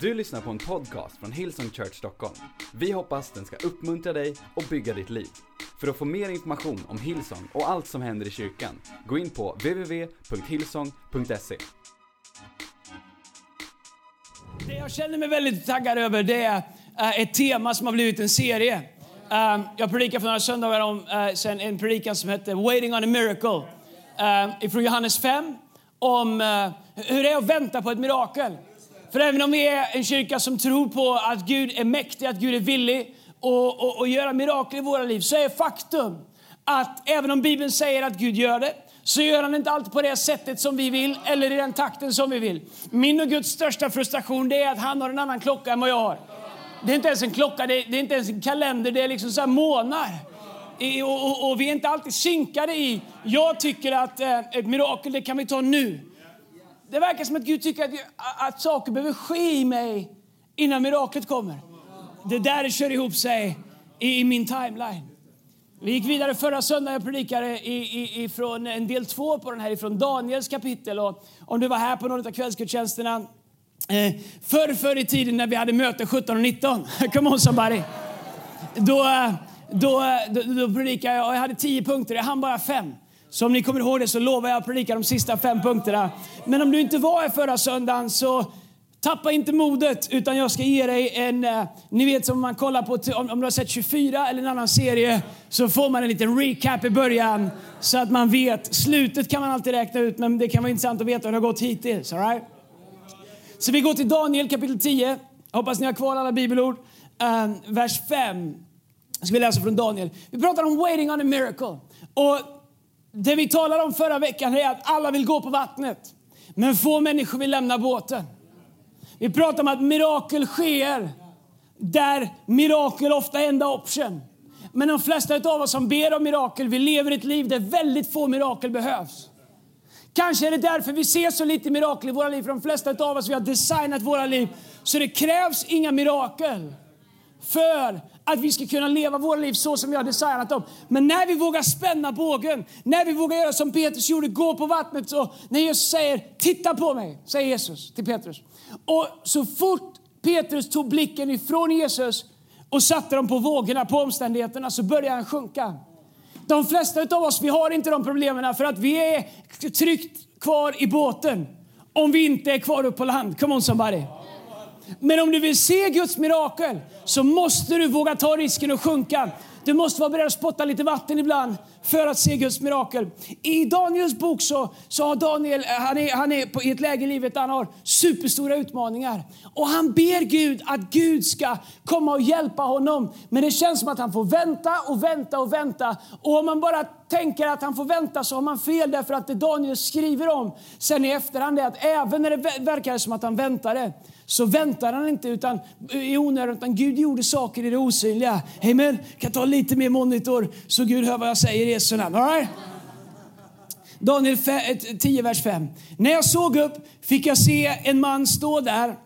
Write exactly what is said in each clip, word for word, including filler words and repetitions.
Du lyssnar på en podcast från Hillsong Church Stockholm. Vi hoppas den ska uppmuntra dig och bygga ditt liv. För att få mer information om Hillsong och allt som händer i kyrkan, gå in på w w w punkt hillsong punkt s e. Det jag känner mig väldigt taggad över, det är ett tema som har blivit en serie. Jag predikade för några söndagar om en predikan som hette Waiting on a Miracle. Ifrån Johannes fem, om hur det är att vänta på ett mirakel. För även om vi är en kyrka som tror på att Gud är mäktig, att Gud är villig och, och, och göra mirakel i våra liv, så är faktum att även om Bibeln säger att Gud gör det, så gör han inte alltid på det sättet som vi vill eller i den takten som vi vill. Min och Guds största frustration, det är att han har en annan klocka än vad jag har. Det är inte ens en klocka, det är, det är inte ens en kalender, det är liksom så här månader. I, och, och, och vi är inte alltid synkade i. Jag tycker att eh, ett mirakel, det kan vi ta nu. Det verkar som att Gud tycker att, att saker behöver ske i mig innan miraklet kommer. Det där kör ihop sig i, i min timeline. Vi gick vidare förra söndagen. Jag predikade från en del två på den här, ifrån Daniels kapitel. Och om du var här på någon av kvällsgudstjänsterna eh, förr, förr i tiden när vi hade möte sjutton och nitton. Come on somebody. Då, då, då, då predikade jag, och jag hade tio punkter. Jag hann bara fem. Så om ni kommer ihåg det, så lovar jag att predika de sista fem punkterna. Men om du inte var här förra söndagen, så tappa inte modet. Utan jag ska ge dig en... Eh, ni vet, som man kollar på... Om, om du har sett tjugofyra eller en annan serie, så får man en liten recap i början. Så att man vet. Slutet kan man alltid räkna ut. Men det kan vara intressant att veta hur det har gått hittills. All right? Så vi går till Daniel kapitel tio. Hoppas ni har kvar alla bibelord. Um, vers fem. Så vi läser från Daniel. Vi pratar om waiting on a miracle. Och... det vi talade om förra veckan är att alla vill gå på vattnet, men få människor vill lämna båten. Vi pratar om att mirakel sker där mirakel ofta är enda option. Men de flesta av oss som ber om mirakel, vi lever ett liv där väldigt få mirakel behövs. Kanske är det därför vi ser så lite mirakel i våra liv. För de flesta av oss, vi har designat våra liv så det krävs inga mirakel för att vi ska kunna leva våra liv så som vi har designat dem. Men när vi vågar spänna bågen, när vi vågar göra som Petrus gjorde, gå på vattnet, och när Jesus säger, titta på mig, säger Jesus till Petrus. Och så fort Petrus tog blicken ifrån Jesus och satte dem på vågorna, på omständigheterna, så började han sjunka. De flesta av oss, vi har inte de problemen, för att vi är tryggt kvar i båten om vi inte är kvar upp på land. Come on somebody. Men om du vill se Guds mirakel, så måste du våga ta risken och sjunka. Du måste vara beredd att spotta lite vatten ibland för att se Guds mirakel. I Daniels bok så, så har Daniel, han är, han är på, i ett läge i livet där han har superstora utmaningar. Och han ber Gud att Gud ska komma och hjälpa honom. Men det känns som att han får vänta och vänta och vänta. Och om man bara tänker att han får vänta, så har man fel. Därför att det Daniel skriver om sen i efterhand är att även när det verkar som att han väntade, så väntar han inte utan, i onödan, utan Gud gjorde saker i det osynliga. Amen. Kan ta lite mer monitor så Gud hör vad jag säger i Jesu namn. All right? Daniel tio, vers fem. När jag såg upp fick jag se en man stå där,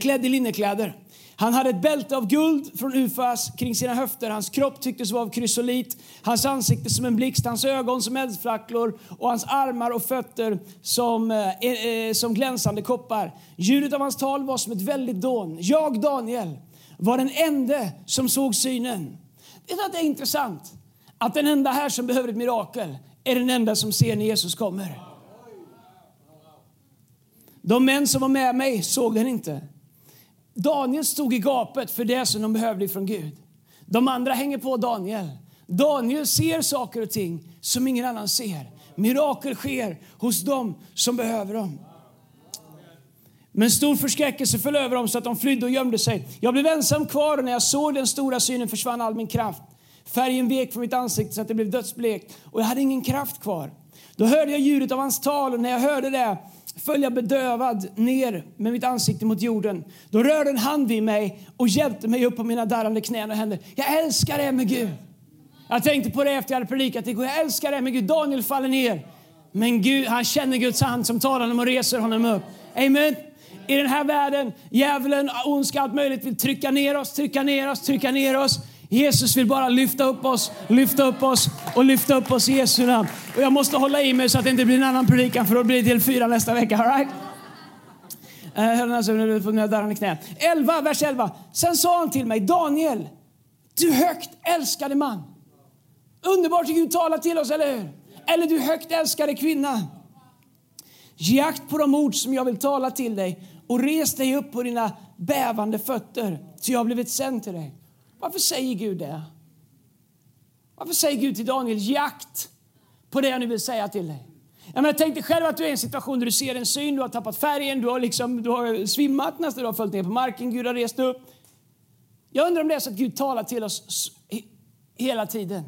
klädd i linnekläder. Han hade ett bälte av guld från Ufas kring sina höfter. Hans kropp tycktes vara av krysolit. Hans ansikte som en blixt. Hans ögon som eldflacklor. Och hans armar och fötter som, eh, som glänsande koppar. Ljudet av hans tal var som ett väldigt dån. Jag, Daniel, var den enda som såg synen. Det är, det är intressant att den enda här som behöver ett mirakel är den enda som ser när Jesus kommer. De män som var med mig såg den inte. Daniel stod i gapet för det som de behövde från Gud. De andra hänger på Daniel. Daniel ser saker och ting som ingen annan ser. Mirakel sker hos dem som behöver dem. Men stor förskräckelse föll över dem så att de flydde och gömde sig. Jag blev ensam kvar, och när jag såg den stora synen försvann all min kraft. Färgen vek från mitt ansikte så att det blev dödsblekt, och jag hade ingen kraft kvar. Då hörde jag ljudet av hans tal, och när jag hörde det föll jag bedövad ner med mitt ansikte mot jorden. Då rörde en hand vid mig och hjälpte mig upp på mina darrande knän och händer. Jag älskar det med Gud. Jag tänkte på det efter jag hade predikat. Jag älskar det med Gud. Daniel faller ner. Men Gud, han känner Guds hand som tar honom och reser honom upp. Amen. I den här världen, djävulen, ondska, allt möjligt vill trycka ner oss, trycka ner oss, trycka ner oss. Jesus vill bara lyfta upp oss, lyfta upp oss och lyfta upp oss i Jesu namn. Och jag måste hålla i mig så att det inte blir en annan predikan, för då blir det del fyra nästa vecka. All right? elva, vers elva. Sen sa han till mig: Daniel, du högt älskade man. Underbart att Gud talar till oss, eller hur? Eller du högt älskade kvinna. Ge akt på de ord som jag vill tala till dig. Och res dig upp på dina bävande fötter. Så jag har blivit sänd till dig. Varför säger Gud det? Varför säger Gud till Daniel: ge akt på det jag nu vill säga till dig? Jag, jag tänkte själv att du är i en situation där du ser en syn. Du har tappat färgen. Du har, liksom, du har svimmat nästan. Du har följt ner på marken. Gud har rest upp. Jag undrar om det är så att Gud talar till oss hela tiden.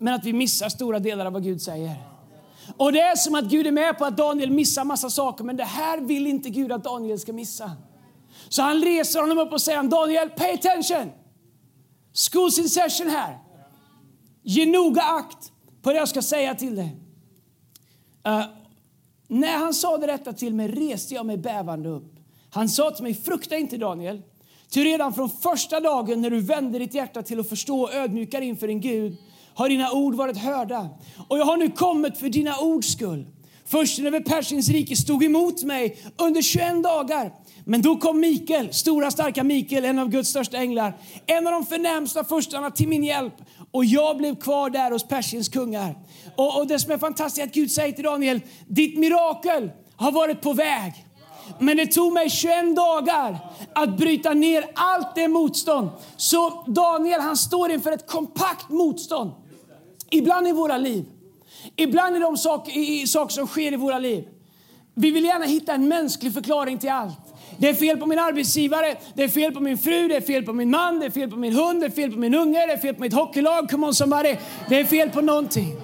Men att vi missar stora delar av vad Gud säger. Och det är som att Gud är med på att Daniel missar massa saker. Men det här vill inte Gud att Daniel ska missa. Så han reser honom upp och säger: Daniel, pay attention. Schools in session här. Ge noga akt på det jag ska säga till dig. Uh, när han sa det detta till mig reste jag mig bävande upp. Han sa till mig: frukta inte, Daniel. Ty redan från första dagen när du vände ditt hjärta till att förstå och ödmjuka inför din Gud har dina ord varit hörda. Och jag har nu kommit för dina ords skull. Först över Persiens rike stod emot mig under tjugoett dagar. Men då kom Mikael, stora starka Mikael, en av Guds största änglar. En av de förnämsta förstarna till min hjälp. Och jag blev kvar där hos Persiens kungar. Och, och det som är fantastiskt är att Gud säger till Daniel: ditt mirakel har varit på väg. Men det tog mig tjugoett dagar att bryta ner allt det motstånd. Så Daniel, han står inför ett kompakt motstånd. Ibland i våra liv. Ibland i de saker, i, i saker som sker i våra liv. Vi vill gärna hitta en mänsklig förklaring till allt. Det är fel på min arbetsgivare, det är fel på min fru, det är fel på min man, det är fel på min hund, det är fel på min unge, det är fel på mitt hockeylag, come on somebody. Det är fel på någonting.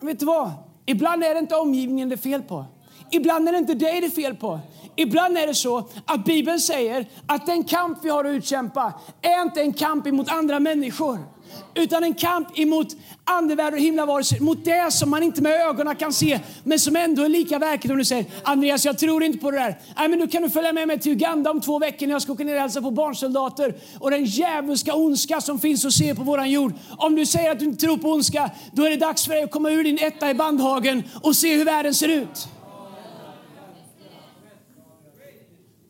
Vet du vad? Ibland är det inte omgivningen det är fel på. Ibland är det inte dig det är fel på. Ibland är det så att Bibeln säger att den kamp vi har att utkämpa är inte en kamp emot andra människor. Utan en kamp emot andevärld och himlavarelser. Mot det som man inte med ögonen kan se. Men som ändå är lika verkligt. Om du säger: Andreas, jag tror inte på det där. Nej, men nu kan du följa med mig till Uganda om två veckor. När jag ska åka ner och hälsa på barnsoldater. Och den djävulska ondska som finns att se på våran jord. Om du säger att du inte tror på ondska. Då är det dags för dig att komma ur din etta i Bandhagen. Och se hur världen ser ut.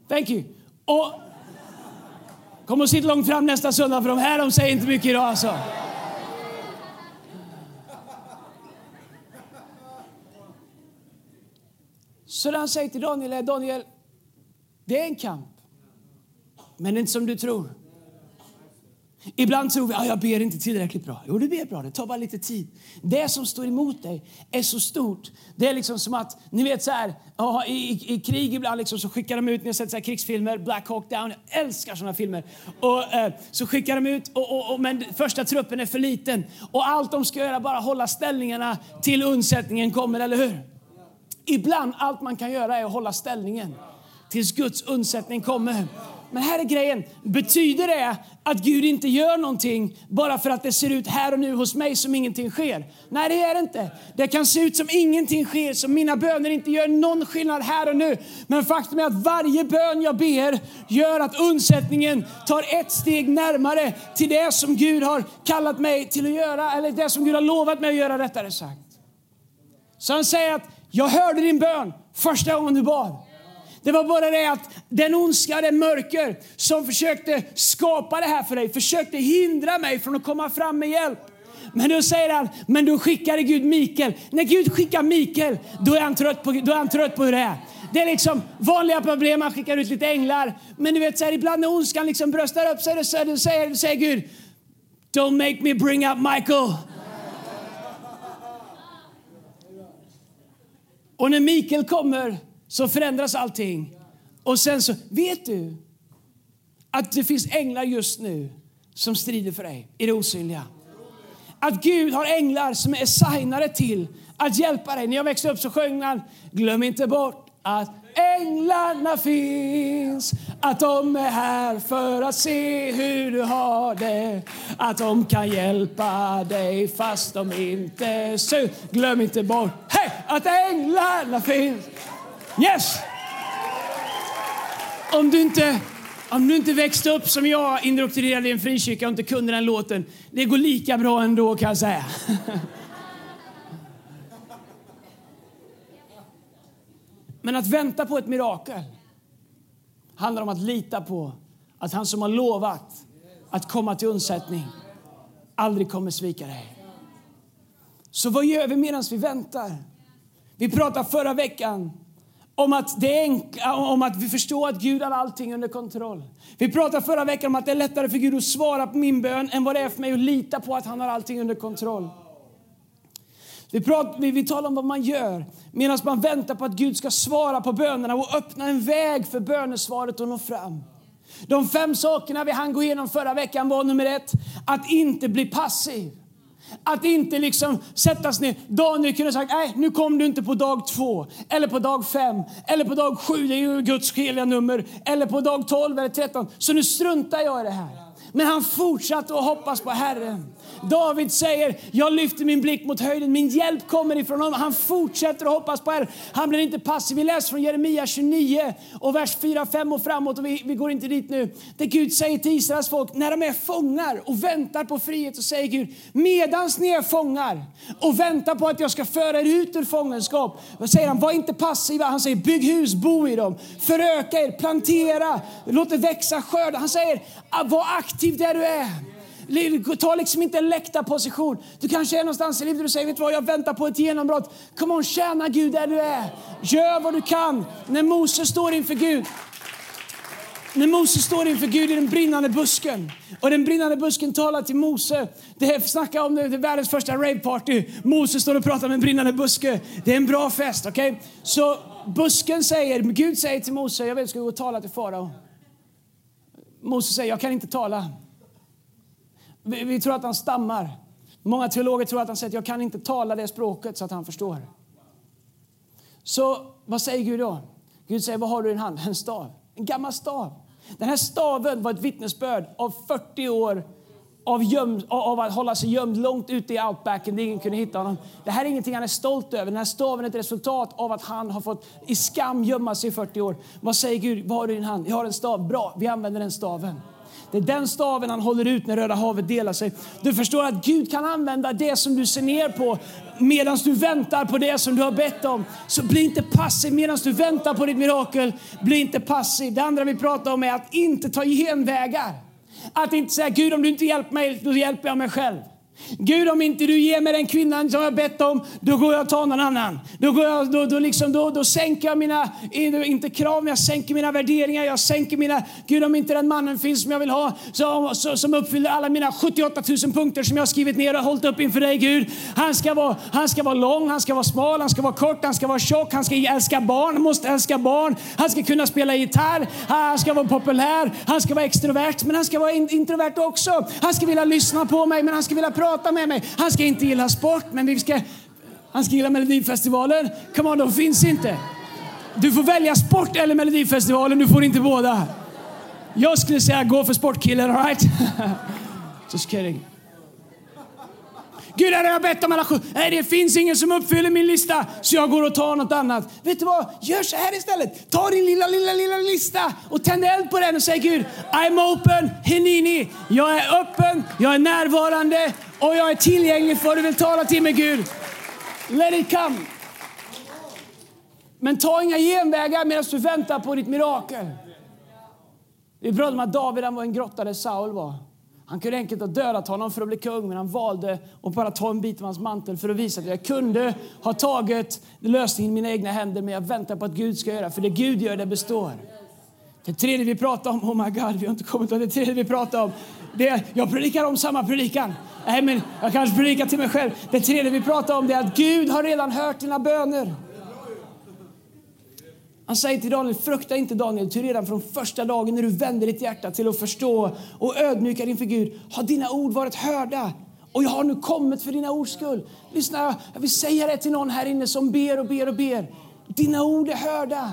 Thank you. Och... kom och sitt långt fram nästa söndag, för de här de säger inte mycket idag alltså. Så han säger till Daniel: Daniel, det är en kamp. Men inte som du tror. Ibland tror vi: ah, jag ber inte tillräckligt bra. Jo, du ber bra, det tar bara lite tid. Det som står emot dig är så stort. Det är liksom som att, ni vet så här, i, i, i krig ibland liksom, så skickar de ut, ni har sett så här krigsfilmer, Black Hawk Down, jag älskar sådana filmer. Och eh, så skickar de ut, och, och, och, men första truppen är för liten. Och allt de ska göra bara hålla ställningarna till undsättningen kommer, eller hur? Ibland allt man kan göra är att hålla ställningen tills Guds undsättning kommer. Men här är grejen. Betyder det att Gud inte gör någonting bara för att det ser ut här och nu hos mig som ingenting sker? Nej, det är det inte. Det kan se ut som ingenting sker, som mina böner inte gör någon skillnad här och nu. Men faktum är att varje bön jag ber gör att undsättningen tar ett steg närmare till det som Gud har kallat mig till att göra. Eller det som Gud har lovat mig att göra, rättare sagt. Så han säger att jag hörde din bön första gången du bad. Det var bara det att den ondska, den mörker som försökte skapa det här för dig, försökte hindra mig från att komma fram med hjälp. Men då säger han: men då skickade Gud Mikael. När Gud skickar Mikael, då är han trött på, då är han trött på hur det är. Det är liksom vanliga problem, man skickar ut lite änglar. Men du vet så här, ibland när ondskan liksom bröstar upp sig, då säger, då säger, då säger Gud: don't make me bring up Michael. Och när Mikael kommer så förändras allting. Och sen så, vet du att det finns änglar just nu som strider för dig i det osynliga? Att Gud har änglar som är signade till att hjälpa dig. När jag växte upp så sjöng han: glöm inte bort att änglarna finns. Att de är här för att se hur du har det. Att de kan hjälpa dig fast de inte ser. Glöm inte bort, hej, att änglarna finns. Yes! Om du inte, om du inte växte upp som jag, indoktrinerad i en frikyrka och inte kunde den låten, det går lika bra ändå, kan jag säga. Men att vänta på ett mirakel handlar om att lita på att han som har lovat att komma till undsättning aldrig kommer svika dig. Så vad gör vi medan vi väntar? Vi pratade förra veckan om att, det är enkla, om att vi förstår att Gud har allting under kontroll. Vi pratade förra veckan om att det är lättare för Gud att svara på min bön än vad det är för mig att lita på att han har allting under kontroll. Vi, pratar, vi, vi talar om vad man gör medan man väntar på att Gud ska svara på bönerna och öppna en väg för bönesvaret att nå fram. De fem sakerna vi hann gå igenom förra veckan var nummer ett, att inte bli passiv. Att inte liksom sättas ner. Daniel kunde ha sagt, nej nu kom du inte på dag två. Eller på dag fem. Eller på dag sju, det är ju Guds heliga nummer. Eller på dag tolv eller tretton. Så nu struntar jag i det här. Men han fortsatte att hoppas på Herren. David säger, jag lyfter min blick mot höjden. Min hjälp kommer ifrån honom. Han fortsätter att hoppas på Herren. Han blir inte passiv. Vi läser från Jeremia tjugonio och vers fyra fem och framåt. Och vi, vi går inte dit nu. Det Gud säger till Israels folk. När de är fångar och väntar på frihet så säger Gud. Medans ni är fångar och väntar på att jag ska föra er ut ur fångenskap. Vad säger han? Var inte passiva. Han säger, bygg hus, bo i dem. Föröka er, plantera. Låt det växa, skörda. Han säger, var aktiv där du är. Ta liksom inte en läktarposition. Du kanske är någonstans i livet och du säger, vet du vad, jag väntar på ett genombrott. Kom on, tjäna Gud där du är. Gör vad du kan. När Mose står inför Gud. När Mose står inför Gud i den brinnande busken. Och den brinnande busken talar till Mose. Det snackar om det, det världens första raveparty. Mose står och pratar med en brinnande buske. Det är en bra fest, okej? Okay? Så busken säger, Gud säger till Mose, jag vet, ska gå och tala till farao. Mose säger, jag kan inte tala. Vi, vi tror att han stammar. Många teologer tror att han säger att jag kan inte tala det språket så att han förstår. Så vad säger Gud då? Gud säger, vad har du i din hand? En stav. En gammal stav. Den här staven var ett vittnesbörd av fyrtio år av, gömd, av att hålla sig gömd långt ute i outbacken där ingen kunde hitta honom. Det här är ingenting han är stolt över. Den här staven är ett resultat av att han har fått i skam gömma sig i fyrtio år. Vad säger Gud? Vad har du i din hand? Jag har en stav. Bra, vi använder den staven. Det är den staven han håller ut när Röda havet delar sig. Du förstår att Gud kan använda det som du ser ner på medan du väntar på det som du har bett om. Så bli inte passiv medan du väntar på ditt mirakel. Bli inte passiv. Det andra vi pratar om är att inte ta genvägar. Att inte säga, Gud om du inte hjälper mig, då hjälper jag mig själv. Gud om inte du ger mig den kvinnan som jag bett om, då går jag och tar någon annan. Då, går jag, då, då, liksom, då, då sänker jag mina, inte krav, men jag sänker mina värderingar. Jag sänker mina, Gud om inte den mannen finns som jag vill ha, som, som uppfyller alla mina sjuttioåtta tusen punkter som jag har skrivit ner och hållit upp inför dig Gud. Han ska vara, han ska vara lång, han ska vara smal, han ska vara kort, han ska vara tjock, han ska älska barn, måste älska barn. Han ska kunna spela gitarr, han ska vara populär, han ska vara extrovert, men han ska vara introvert också. Han ska vilja lyssna på mig, men han ska vilja prata. Prata med mig. Han ska inte gilla sport, men vi ska, han ska gilla Melodifestivalen. Come on, de finns inte. Du får välja sport eller Melodifestivalen. Du får inte båda. Jag skulle säga gå för sportkillen, all right? Just kidding. Gud, här har jag bett om alla sju. Nej, det finns ingen som uppfyller min lista. Så jag går och tar något annat. Vet du vad? Gör så här istället. Ta din lilla, lilla, lilla lista. Och tänd eld på den och säg Gud. I'm open, hinini. Jag är öppen, jag är närvarande. Och jag är tillgänglig för att du vill tala till mig, Gud. Let it come. Men ta inga genvägar medan du väntar på ditt mirakel. Vi pratade om att David han var en grotta där Saul var. Han kunde enkelt ha dödat honom för att bli kung, men han valde att bara ta en bit av hans mantel för att visa att jag kunde ha tagit lösningen i mina egna händer, men jag väntar på att Gud ska göra, för det Gud gör det består. Det tredje vi pratar om, oh my god, vi har inte kommit till det tredje vi pratar om. Det, jag predikar om samma predikan. Nej, men jag kanske predikar till mig själv. Det tredje vi pratar om det är att Gud har redan hört dina böner. Han säger till Daniel, frukta inte Daniel, ty redan från första dagen när du vänder ditt hjärta till att förstå och ödmjuka inför Gud, har dina ord varit hörda och jag har nu kommit för dina ords skull. Lyssna, jag vill säga det till någon här inne som ber och ber och ber. Dina ord är hörda.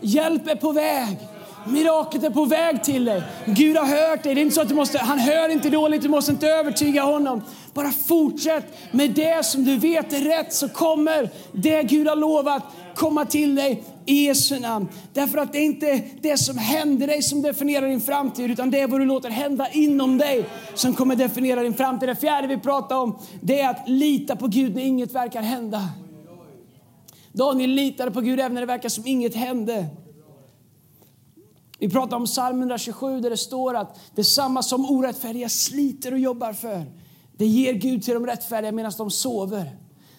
Hjälp är på väg. Miraklet är på väg till dig. Gud har hört dig. Det är inte så att du måste, han hör inte dåligt, du måste inte övertyga honom. Bara fortsätt med det som du vet är rätt, så kommer det Gud har lovat komma till dig i Jesu namn. Därför att det är inte det som händer dig som definierar din framtid, utan det är vad du låter hända inom dig som kommer definiera din framtid. Det fjärde vi pratar om, det är att lita på Gud när inget verkar hända. Daniel litade på Gud även när det verkar som inget hände. Vi pratar om psalm etthundratjugosju där det står att det samma som orättfärdiga sliter och jobbar för, det ger Gud till de rättfärdiga medan de sover.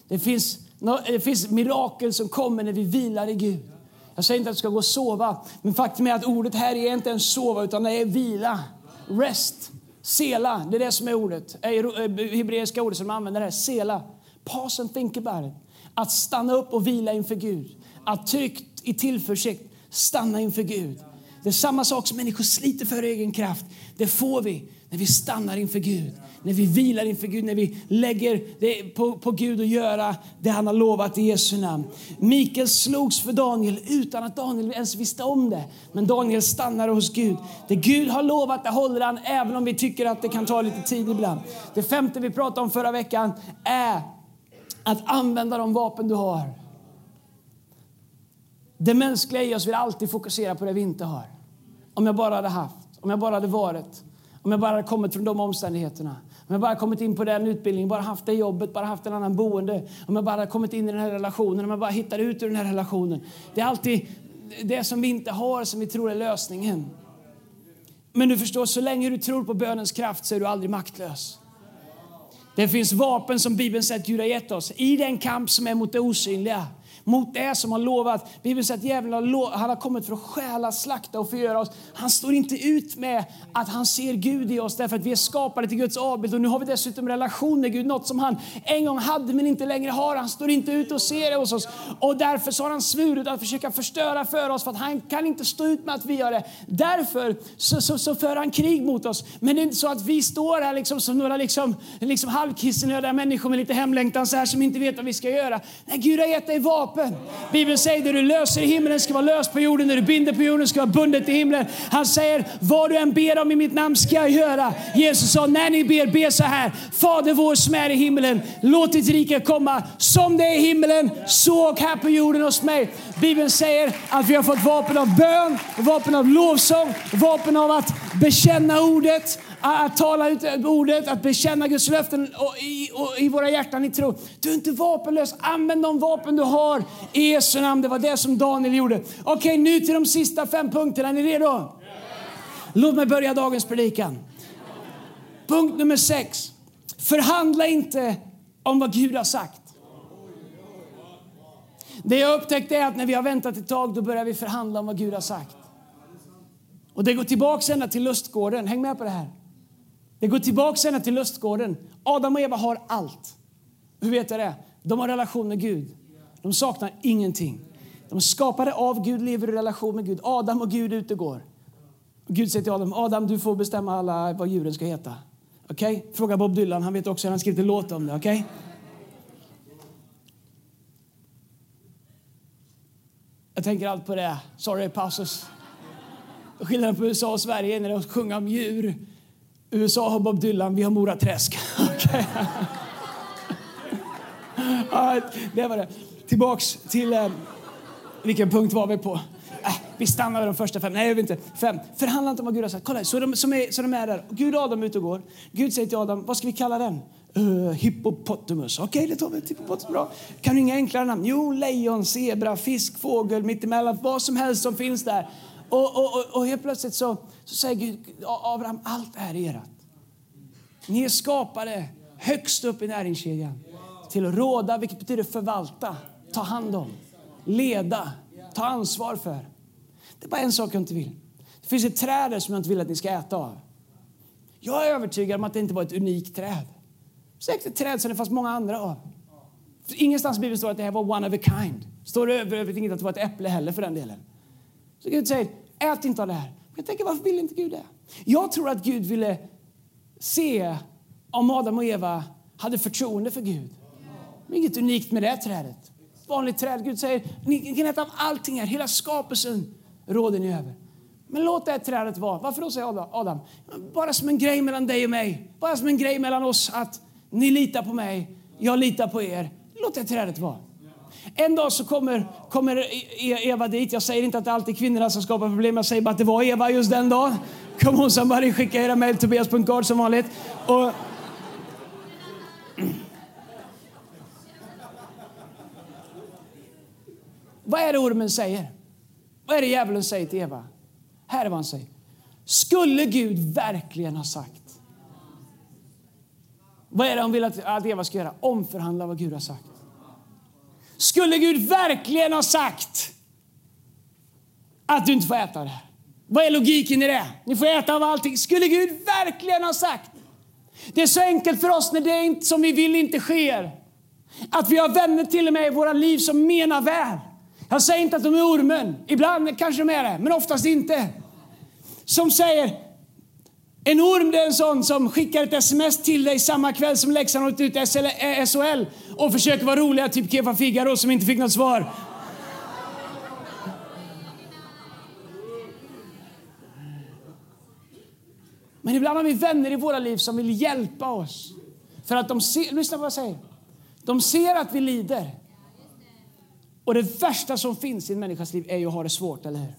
Det finns, det finns mirakel som kommer när vi vilar i Gud. Jag säger inte att du ska gå och sova, men faktum är att ordet här är inte en sova utan det är vila. Rest, sela, det är det som är ordet. Hebreiska ordet som man använder här, sela. Pause and think about it. Att stanna upp och vila inför Gud. Att tryggt i tillförsikt stanna inför Gud. Det är samma sak som människor sliter för egen kraft. Det får vi när vi stannar inför Gud. När vi vilar inför Gud. När vi lägger det på, på Gud och göra det han har lovat i Jesu namn. Mikael slogs för Daniel utan att Daniel ens visste om det. Men Daniel stannade hos Gud. Det Gud har lovat, det håller han. Även om vi tycker att det kan ta lite tid ibland. Det femte vi pratade om förra veckan är att använda de vapen du har. Det mänskliga i oss vill alltid fokusera på det vi inte har. Om jag bara hade haft. Om jag bara hade varit. Om jag bara hade kommit från de omständigheterna. Om jag bara hade kommit in på den utbildningen. Bara haft det jobbet. Bara haft en annan boende. Om jag bara hade kommit in i den här relationen. Om jag bara hittade ut ur den här relationen. Det är alltid det som vi inte har som vi tror är lösningen. Men du förstår, så länge du tror på bönens kraft så är du aldrig maktlös. Det finns vapen som Bibeln säger att Gud har gett oss. I den kamp som är mot det osynliga. Mot det som har lovat. Bibeln säger att djävulen har, lov, han har kommit för att stjäla, slakta och förgöra oss. Han står inte ut med att han ser Gud i oss. Därför att vi är skapade till Guds avbild. Och nu har vi dessutom relation med Gud. Något som han en gång hade men inte längre har. Han står inte ut och ser det hos oss. Och därför så har han svurit att försöka förstöra för oss. För att han kan inte stå ut med att vi gör det. Därför så, så, så för han krig mot oss. Men det är inte så att vi står här liksom, som några liksom, liksom halvkissenöda människor med lite hemlängtan så här som inte vet vad vi ska göra. Nej, Gud har gett dig vapen. Bibeln säger att du löser i himlen ska vara löst på jorden. När du binder på jorden ska vara bundet i himlen. Han säger, vad du än ber om i mitt namn ska jag göra. Jesus sa, när ni ber, be så här. Fader vår som är i himlen, låt ditt rike komma. Som det är i himlen, så och här på jorden hos mig. Bibeln säger att vi har fått vapen av bön, vapen av lovsång, vapen av att bekänna ordet. Att tala ut ordet, att bekänna Guds löften och i, och i våra hjärtan i tro. Du är inte vapenlös. Använd de vapen du har i Jesu namn. Det var det som Daniel gjorde. Okej, nu till de sista fem punkterna. Är ni redo? Låt mig börja dagens predikan. Punkt nummer sex. Förhandla inte om vad Gud har sagt. Det jag upptäckte är att när vi har väntat ett tag, då börjar vi förhandla om vad Gud har sagt. Och det går tillbaka ända till lustgården. Häng med på det här. Det går tillbaka ända till lustgården. Adam och Eva har allt. Hur vet jag det? De har relation med Gud. De saknar ingenting. De skapade av Gud, lever i relation med Gud. Adam och Gud utegår. Gud säger till Adam, Adam, du får bestämma alla vad djuren ska heta. Okej? Okay? Fråga Bob Dylan, han vet också, han skrivit en låt om det. Okej? Okay? Jag tänker allt på det. Sorry, passus. Skillnaden på U S A och Sverige när de sjunger om djur. U S A har Bob Dylan, vi har Mora Träsk. Okay. Det var det. Tillbaks till... Eh, vilken punkt var vi på? Äh, vi stannar vid de första fem. Nej, jag vet inte. Fem. Förhandla inte om vad Gud har sagt. Kolla, så de, som är, så de är där. Gud och Adam ut och går. Gud säger till Adam, vad ska vi kalla den? Uh, hippopotamus. Okej, okay, det tar vi. Hippopotamus, bra. Kan du inga enklare namn? Jo, lejon, zebra, fisk, fågel, mittemellan. Vad som helst som finns där. Och, och, och, och helt plötsligt så, så säger Gud, Abraham, allt är erat. Ni är skapade högst upp i näringskedjan. Till att råda, vilket betyder förvalta, ta hand om, leda, ta ansvar för. Det är bara en sak jag inte vill. Det finns ett träd som jag inte vill att ni ska äta av. Jag är övertygad om att det inte var ett unikt träd. Säkert ett träd som det fanns många andra av. För ingenstans i Bibeln står att det här var one of a kind. Står det över inget att det var ett äpple heller för den delen. Så Gud säger, ät inte av det här. Men jag tänker, varför vill inte Gud det? Jag tror att Gud ville se om Adam och Eva hade förtroende för Gud. Men inget unikt med det trädet. Vanligt träd. Gud säger, ni kan äta av allting här. Hela skapelsen råder ni över. Men låt det här trädet vara. Varför då, säger Adam? Bara som en grej mellan dig och mig. Bara som en grej mellan oss att ni litar på mig. Jag litar på er. Låt det här trädet vara. En dag så kommer, kommer Eva dit. Jag säger inte att det alltid är kvinnorna som skapar problem. Jag säger bara att det var Eva just den dagen. Kom hon som bara skicka era mejl till tobias punkt gard som vanligt. Och... Vad är det ormen säger? Vad är det djävulen säger till Eva? Här är vad han säger. Skulle Gud verkligen ha sagt? Vad är det han vill att Eva ska göra? Omförhandla vad Gud har sagt. Skulle Gud verkligen ha sagt att du inte får äta det här? Vad är logiken i det? Ni får äta av allting. Skulle Gud verkligen ha sagt? Det är så enkelt för oss när det är inte som vi vill inte sker. Att vi har vänner till och med i våra liv som menar väl. Jag säger inte att de är ormen. Ibland kanske de är det, men oftast inte. Som säger, en orm det är en sån som skickar ett sms till dig samma kväll som Läxan har ut S L, S O L. Och försöker vara roliga, typ Kefa Figaro som inte fick något svar. Men ibland har vi vänner i våra liv som vill hjälpa oss. För att de ser, lyssna på vad jag säger. De ser att vi lider. Och det värsta som finns i en människas liv är ju att ha det svårt, eller hur?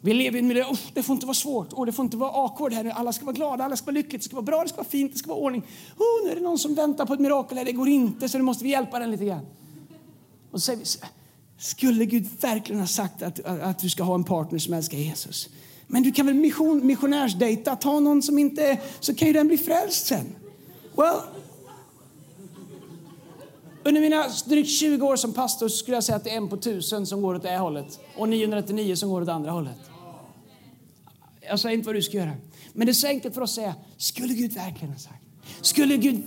Vi lever i en miljö, oh, det får inte vara svårt. Oh, det får inte vara akord här nu. Alla ska vara glada, alla ska vara lyckliga, det ska vara bra, det ska vara fint, det ska vara ordning. Oh, nu är det någon som väntar på ett mirakel här, det går inte så nu måste vi hjälpa den lite grann. Och så säger vi, skulle Gud verkligen ha sagt att, att du ska ha en partner som älskar Jesus? Men du kan väl mission, missionärsdejta, ta någon som inte, så kan ju den bli frälst sen. Well, under mina drygt tjugo år som pastor skulle jag säga att det är en på tusen som går åt det här hållet. Och niohundranittionio som går åt det andra hållet. Jag säger inte vad du ska göra. Men det är så enkelt för oss att säga, skulle Gud verkligen ha sagt? Skulle Gud,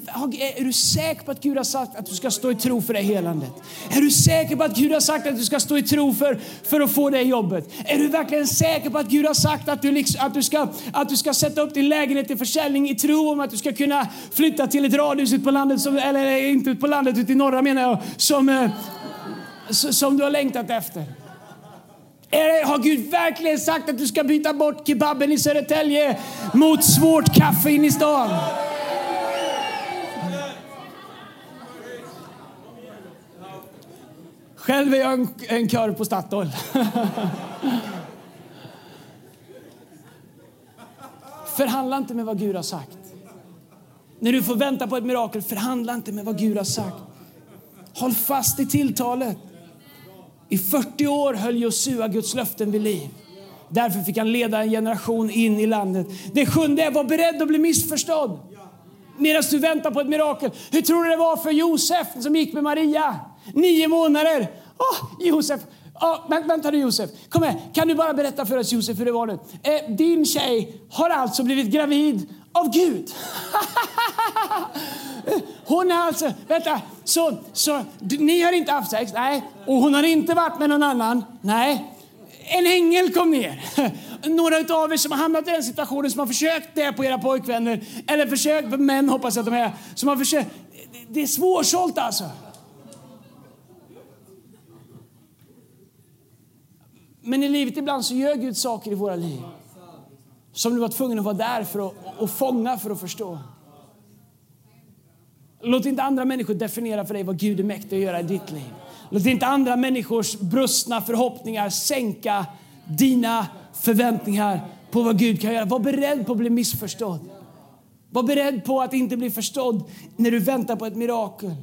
är du säker på att Gud har sagt att du ska stå i tro för det helandet? Är du säker på att Gud har sagt att du ska stå i tro för, för att få det jobbet? Är du verkligen säker på att Gud har sagt att du, liksom, att, du ska, att du ska sätta upp din lägenhet i försäljning i tro om att du ska kunna flytta till ett radhus ut på landet som, eller inte ut på landet, ut i norra menar jag, som, som du har längtat efter? Är, har Gud verkligen sagt att du ska byta bort kebaben i Södertälje mot svårt kaffe in i stan? Själv är jag en, en kör på Statoil. Förhandla inte med vad Gud har sagt. När du får vänta på ett mirakel, förhandla inte med vad Gud har sagt. Håll fast i tilltalet. I fyrtio år höll Josua Guds löften vid liv. Därför fick han leda en generation in i landet. Det sjunde är, var beredd att bli missförstådd. Medan du väntar på ett mirakel. Hur tror du det var för Josef som gick med Maria? Nio månader. Åh, oh, Josef. Oh, vänt, vänta du Josef. Kom här. Kan du bara berätta för oss Josef hur det var nu? Eh, din tjej har alltså blivit gravid av Gud. Hon har alltså, vänta. Så, så, ni har inte haft sex? Nej. Och hon har inte varit med någon annan? Nej. En ängel kom ner. Några av er som har hamnat i den situationen, som har försökt det på era pojkvänner. Eller försökt, män hoppas att de är. Som har försökt. Det är svårsålt alltså. Men i livet ibland så gör Gud saker i våra liv som du var tvungen att vara där för att och fånga för att förstå. Låt inte andra människor definiera för dig vad Gud är mäktig att göra i ditt liv. Låt inte andra människors brustna förhoppningar sänka dina förväntningar på vad Gud kan göra. Var beredd på att bli missförstådd. Var beredd på att inte bli förstådd när du väntar på ett mirakel.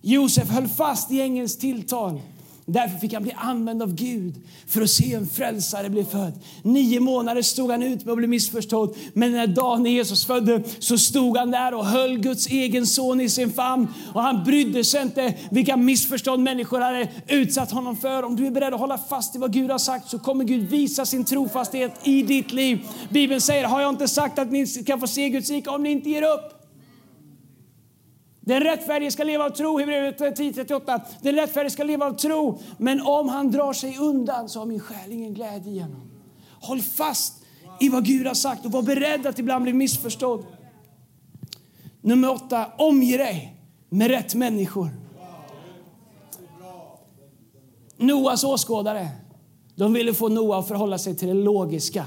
Josef höll fast i ängelns tilltal. Därför fick han bli använd av Gud för att se en frälsare bli född. Nio månader stod han ut med att bli missförstådd. Men när dagen Jesus födde så stod han där och höll Guds egen son i sin famn. Och han brydde sig inte vilka missförstånd människor hade utsatt honom för. Om du är beredd att hålla fast i vad Gud har sagt så kommer Gud visa sin trofasthet i ditt liv. Bibeln säger, har jag inte sagt att ni ska få se Guds rike om ni inte ger upp? Den rättfärdige ska leva av tro, Hebreerbrevet tio trettioåtta. Den rättfärdige ska leva av tro, men om han drar sig undan så har min själ ingen glädje i honom. Håll fast i vad Gud har sagt och var beredd att ibland bli missförstådd. Nummer åtta, omge dig med rätt människor. Noas åskådare, de ville få Noa att förhålla sig till det logiska.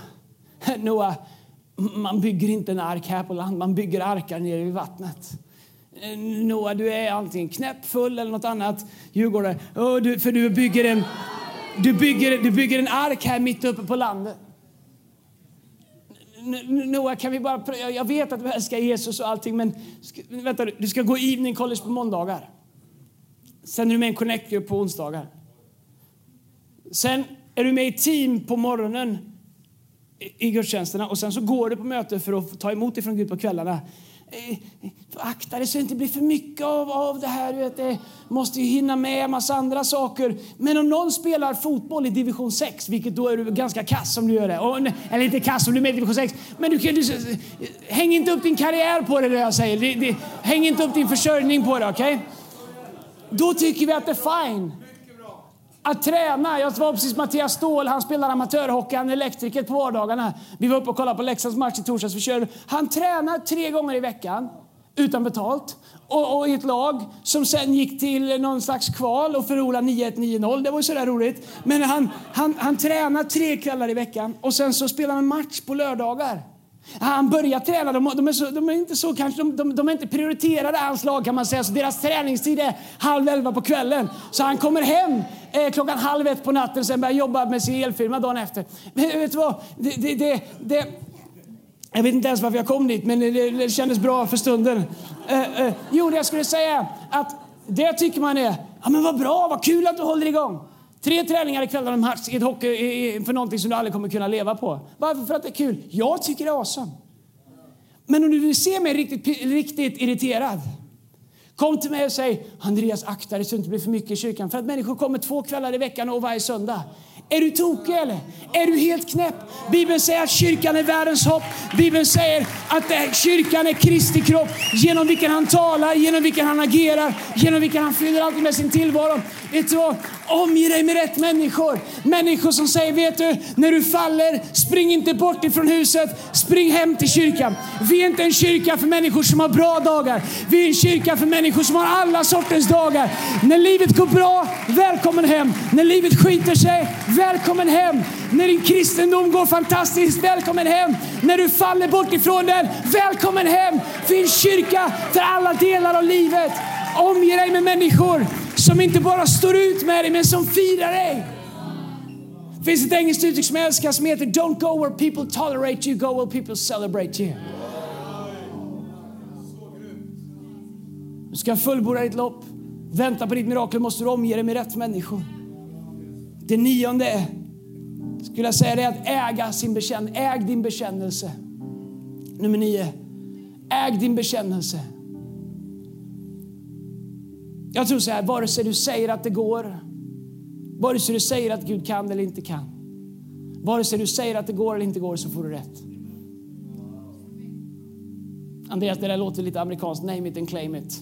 Noa, man bygger inte en ark här på land, man bygger arkar nere vid vattnet. Noa, du är antingen knäppfull eller något annat djurgårdare. Oh, du, för du bygger, en, du, bygger, du bygger en ark här mitt uppe på landet. Noa, kan vi bara... Jag vet att du älskar Jesus och allting, men ska, vänta, du ska gå evening college på måndagar. Sen är du med en connect-grupp på onsdagar. Sen är du med i team på morgonen i gudstjänsterna. Och sen så går du på möte för att ta emot ifrån Gud på kvällarna. Akta dig så det inte blir för mycket av, av det här. Vet du måste ju hinna med en massa andra saker. Men om någon spelar fotboll i division sex, vilket då är du ganska kass om du gör det. Och, eller inte kass om du är med i division sex. Men du, du, häng inte upp din karriär på det, det jag säger. Det, det, häng inte upp din försörjning på det, okej? Okay? Då tycker vi att det är fine. Att träna. Jag var precis Mattias Stål. Han spelar amatörhockey. Han är elektriker på vardagarna. Vi var uppe och kollade på Läxans match i torsdags. Vi kör. Han tränar tre gånger i veckan. Utan betalt. Och, och i ett lag som sen gick till någon slags kval och förlorade nio ett nio noll. Det var ju sådär roligt. Men han, han, han tränar tre kvällar i veckan. Och sen så spelar han en match på lördagar. Han börjar träna. De, de, är, så, de är inte så kanske. De, de, de är inte prioriterade anslag kan man säga. Så deras träningstid är halv elva på kvällen. Så han kommer hem eh, klockan halv ett på natten. Och sen börjar jobba med sin elfirma dagen efter. Men, vet du vad? Det, det, det, det, jag vet inte ens varför jag kom dit. Men det, det kändes bra för stunden. Eh, eh, jo, det jag skulle säga. Att det tycker man är. Ja men vad bra. Vad kul att du håller igång. Tre träningar i kvällen om match i ett hockey för någonting som du aldrig kommer kunna leva på. Varför? För att det är kul. Jag tycker det är awesome. Men om du vill se mig riktigt, riktigt irriterad. Kom till mig och säg. Andreas, akta dig så det inte blir för mycket i kyrkan. För att människor kommer två kvällar i veckan och varje söndag. Är du tokig eller? Är du helt knäpp? Bibeln säger att kyrkan är världens hopp. Bibeln säger att kyrkan är Kristi kropp. Genom vilken han talar, genom vilken han agerar. Genom vilken han fyller allt med sin tillvaro. Vet du vad? Omge dig med rätt människor. Människor som säger, vet du, när du faller, spring inte bort ifrån huset. Spring hem till kyrkan. Vi är inte en kyrka för människor som har bra dagar. Vi är en kyrka för människor som har alla sorters dagar. När livet går bra, välkommen hem. När livet skiter sig, välkommen hem. När din kristendom går fantastiskt, välkommen hem. När du faller bort ifrån den, välkommen hem. Finns kyrka för alla delar av livet. Omge dig med människor som inte bara står ut med dig, men som firar dig. Det finns ett engelskt uttryck som jag älskar som heter Don't go where people tolerate you, go where people celebrate you. Du ska fullborda ditt lopp. Vänta på ditt mirakel, måste du omge dig med rätt människor. Det nionde skulle jag säga det är att äga sin bekännelse. Äg din bekännelse. Nummer nio. Äg din bekännelse. Jag tror så här, vare sig du säger att det går, vare sig du säger att Gud kan eller inte kan, vare sig du säger att det går eller inte går, så får du rätt. Andreas, det där låter lite amerikanskt. Name it and claim it.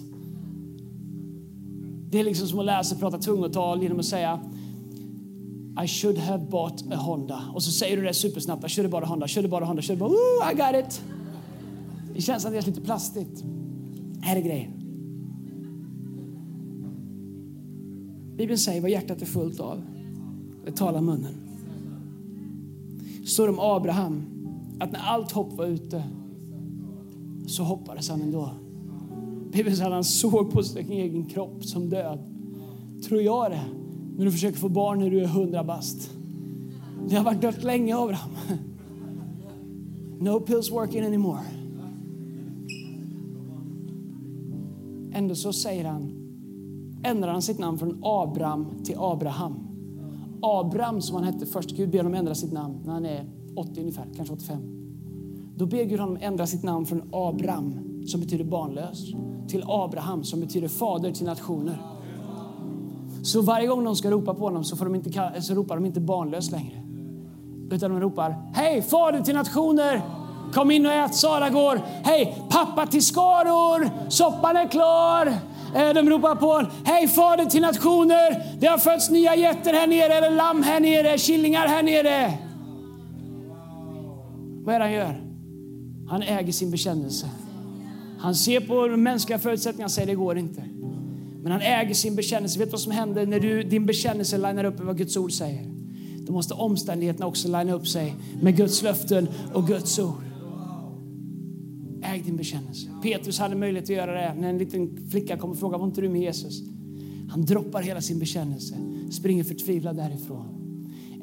Det är liksom som att läsa och prata tungotal genom att säga I should have bought a Honda. Och så säger du det supersnabbt. Jag körde bara Honda, körde bara Honda, körde bara... Ooh, I got it. Det känns att det är lite plastigt. Här är grejen. Bibeln säger vad hjärtat är fullt av. Det talar munnen. Står om Abraham att när allt hopp var ute så hoppades han ändå. Bibeln säger att han såg på sin egen kropp som död. Tror jag det. Men du försöker få barn när du är hundra bast. Det har varit dött länge, Abraham. No pills working anymore. Ändå så säger han, ändrar han sitt namn från Abraham till Abraham. Abraham som han hette först. Gud ber honom ändra sitt namn när han är åttio ungefär, kanske åttiofem. Då ber Gud honom ändra sitt namn från Abraham, som betyder barnlös, till Abraham, som betyder fader till nationer. Så varje gång de ska ropa på honom så, får de inte, så ropar de inte barnlös längre. Utan de ropar, hej fader till nationer, kom in och ät, Sara går. Hej pappa till skaror, soppan är klar. De ropar på honom, hej fader till nationer, det har fötts nya getter här nere, eller lamm här nere, killingar här nere. Vad är det han gör? Han äger sin bekännelse. Han ser på mänskliga förutsättningar och säger det går inte. Men han äger sin bekännelse. Vet du vad som händer när du, din bekännelse linar upp med vad Guds ord säger? Då måste omständigheterna också lina upp sig med Guds löften och Guds ord. Äg din bekännelse. Petrus hade möjlighet att göra det. När en liten flicka kommer och frågar, var inte du med Jesus? Han droppar hela sin bekännelse. Springer förtvivlad därifrån.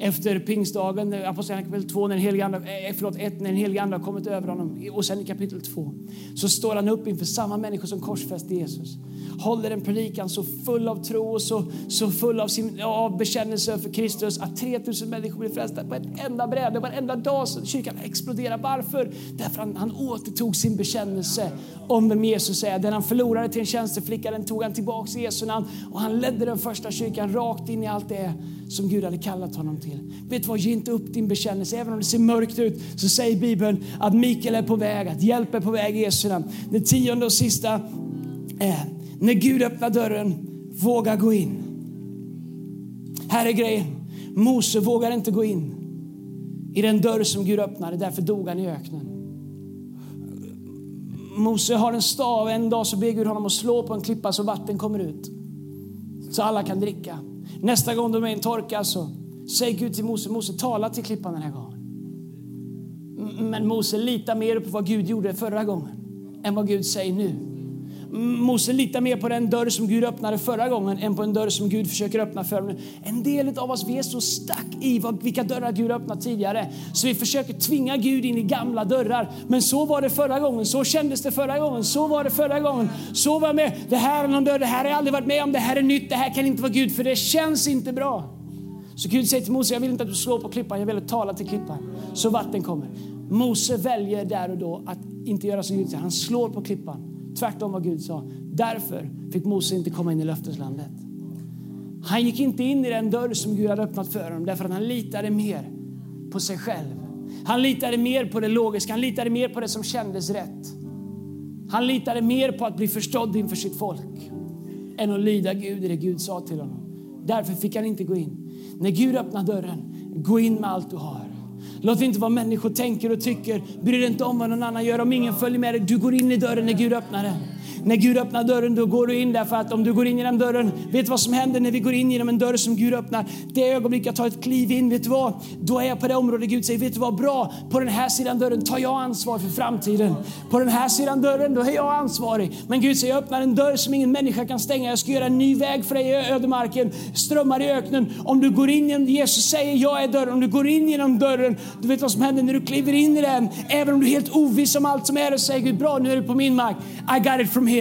efter pingstdagen, aposteln kapitel två, när en helig ande, förlåt, ett, när en helig ande har kommit över honom, och sen i kapitel två så står han upp inför samma människor som korsfäste Jesus, håller en predikan så full av tro och så, så full av, sin, av bekännelse för Kristus att tre tusen människor blir frälsta på en enda bräde, varenda dag, så kyrkan exploderar. Varför? Därför han, han återtog sin bekännelse om vem Jesus är. Den han förlorade till en tjänsteflicka, den tog han tillbaka i Jesu namn, och han ledde den första kyrkan rakt in i allt det som Gud hade kallat honom till. Vet vad, ge inte upp din bekännelse. Även om det ser mörkt ut så säger Bibeln att Mikael är på väg, att hjälp är på väg i Jesu namn. Det tionde och sista är: när Gud öppnar dörren, våga gå in. Här är grejen. Mose vågar inte gå in i den dörr som Gud öppnade. Därför dog han i öknen. Mose har en stav. En dag så ber Gud honom att slå på en klippa så vatten kommer ut, så alla kan dricka. Nästa gång de är en torka så säger Gud till Mose: Mose, tala till klippan den här gången. Men Mose litar mer på vad Gud gjorde förra gången än vad Gud säger nu. Mose litar mer på den dörr som Gud öppnade förra gången än på en dörr som Gud försöker öppna för nu. En del av oss, vi är så stack i vad, vilka dörrar Gud öppnat tidigare, så vi försöker tvinga Gud in i gamla dörrar. Men så var det förra gången, så kändes det förra gången, så var det förra gången, så var jag med. Det här är någon dörr, det här har jag aldrig varit med om, det här är nytt, det här kan inte vara Gud, för det känns inte bra. Så Gud säger till Mose: jag vill inte att du slår på klippan, jag vill att tala till klippan så vatten kommer. Mose väljer där och då att inte göra som Gud säger. Han slår på klippan, tvärtom vad Gud sa. Därför fick Mose inte komma in i löfteslandet. Han gick inte in i den dörr som Gud hade öppnat för honom, därför att han litade mer på sig själv. Han litade mer på det logiska. Han litade mer på det som kändes rätt. Han litade mer på att bli förstådd inför sitt folk än att lyda Gud i det Gud sa till honom. Därför fick han inte gå in. När Gud öppnar dörren, gå in med allt du har. Låt inte vad människor tänker och tycker. Bryr dig inte om vad någon annan gör. Om ingen följer med dig, du går in i dörren när Gud öppnar den. När Gud öppnar dörren, då går du in, därför att om du går in genom dörren, vet vad som händer när vi går in genom en dörr som Gud öppnar? Det ögonblick jag tar ett kliv in, vet du vad? Då är jag på det område Gud säger, vet du vad, bra, på den här sidan dörren tar jag ansvar för framtiden. På den här sidan dörren, då är jag ansvarig. Men Gud säger, jag öppnar en dörr som ingen människa kan stänga. Jag ska göra en ny väg för dig i ödemarken, strömmar i öknen. Om du går in genom, Jesus säger, jag är dörren. Om du går in genom dörren, du vet vad som händer när du kliver in i den. Även om du är helt oviss om allt som är, och säger Gud, bra, nu är du på min mark. I got it from here.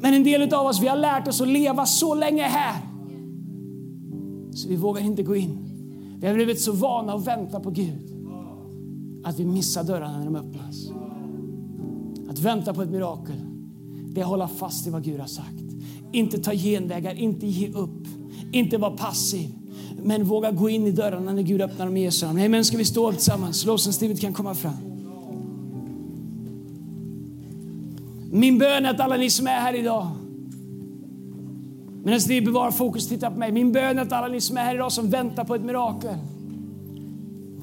Men en del av oss, vi har lärt oss att leva så länge här, så vi vågar inte gå in. Vi har blivit så vana att vänta på Gud att vi missar dörrarna när de öppnas. Att vänta på ett mirakel, det är att hålla fast i vad Gud har sagt. Inte ta genvägar, inte ge upp, inte vara passiv, men våga gå in i dörrarna när Gud öppnar dem i Jesu namn. Nej, men ska vi stå upp tillsammans? Lovsångsteamet kan komma fram. Min bön är att alla ni som är här idag, medan ni bevarar fokus, titta på mig. Min bön är att alla ni som är här idag som väntar på ett mirakel,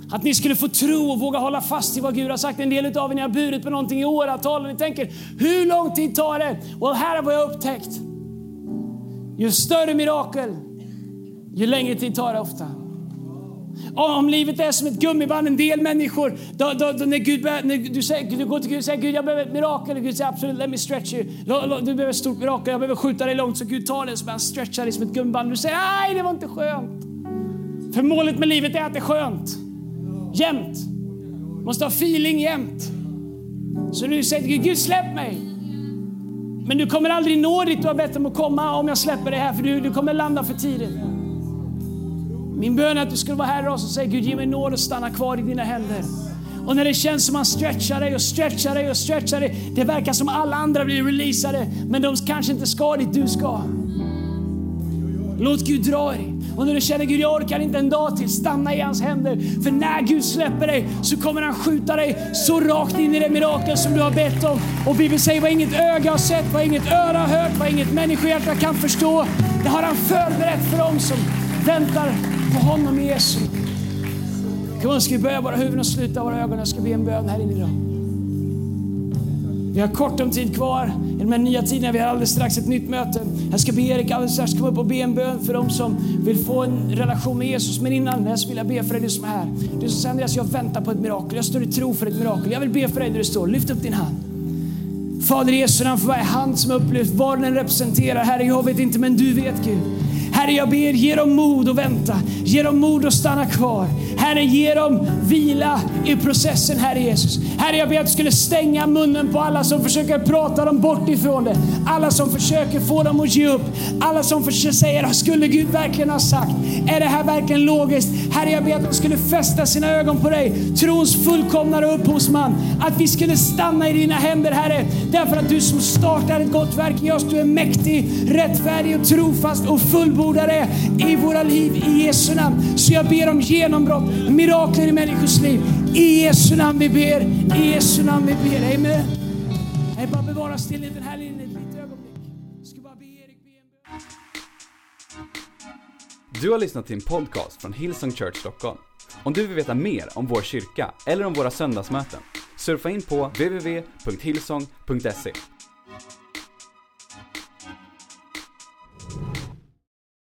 att ni skulle få tro och våga hålla fast i vad Gud har sagt. En del av er, ni har burit på någonting i åratal och ni tänker, hur lång tid tar det? Och här har jag upptäckt, ju större mirakel, ju längre tid tar det ofta. Om livet är som ett gummiband, en del människor då, då, då, när, Gud, när du, säger, du går till Gud och säger, Gud, jag behöver ett mirakel, och Gud säger, absolut, let me stretch you. Du behöver ett stort mirakel, jag behöver skjuta dig långt. Så Gud tar det, så han stretchar dig som ett gummiband. Du säger, nej, det var inte skönt. För målet med livet är att det är skönt jämt. Måste ha feeling jämt. Så du säger till Gud, Gud, släpp mig. Men du kommer aldrig nå dit du har bett om att komma om jag släpper dig här, för du, du kommer landa för tidigt. Min bön är att du skulle vara här och säga, Gud, ge mig nåd och stanna kvar i dina händer. Och när det känns som man stretchar dig och stretchar dig och stretchar dig, det verkar som alla andra blir releasade, men de kanske inte ska dit du ska. Låt Gud dra dig. Och när du känner, Gud, jag orkar inte en dag till, stanna i hans händer. För när Gud släpper dig, så kommer han skjuta dig så rakt in i det mirakel som du har bett om. Och Bibeln säger, vad inget öga har sett, vad inget öra har hört, vad inget människohjärta kan förstå, det har han förberett för dem som väntar på honom i Jesu. Kom och ska vi böja våra huvuden och sluta våra ögon. Jag ska be en bön här inne idag. Vi har kort om tid kvar i de här nya tiderna. Vi har alldeles strax ett nytt möte. Jag ska be Erik alldeles strax komma upp och be en bön för dem som vill få en relation med Jesus. Men innan dess vill jag be för dig, du som är här. Du som säger, Andreas, jag väntar på ett mirakel. Jag står i tro för ett mirakel. Jag vill be för dig där du står. Lyft upp din hand. Fader Jesu namn, för varje hand som är upplyft, var den representerar. Herre, jag vet inte, men du vet, Gud. Herre, jag ber, ge dem mod att vänta. Ge dem mod att stanna kvar. Herre, ge dem vila i processen, Herre Jesus. Herre, jag ber att du skulle stänga munnen på alla som försöker prata dem bort ifrån det. Alla som försöker få dem att ge upp. Alla som försöker säga, skulle Gud verkligen ha sagt? Är det här verkligen logiskt? Herre, jag ber att de skulle fästa sina ögon på dig. Trons fullkomnare och upphovsman. Att vi skulle stanna i dina händer, Herre. Därför att du som startar ett gott verk i oss, du är mäktig, rättfärdig och trofast och fullbordare i våra liv i Jesu namn. Så jag ber om genombrott, mirakler i människors liv. I Jesu namn vi ber, i Jesu namn vi ber. Amen. Jag bara bevara stillheten här inne ett litet ögonblick. Jag ska bara be Erik be. Du har lyssnat till en podcast från Hillsong Church Stockholm. Om du vill veta mer om vår kyrka eller om våra söndagsmöten, surfa in på w w w punkt hillsong punkt se.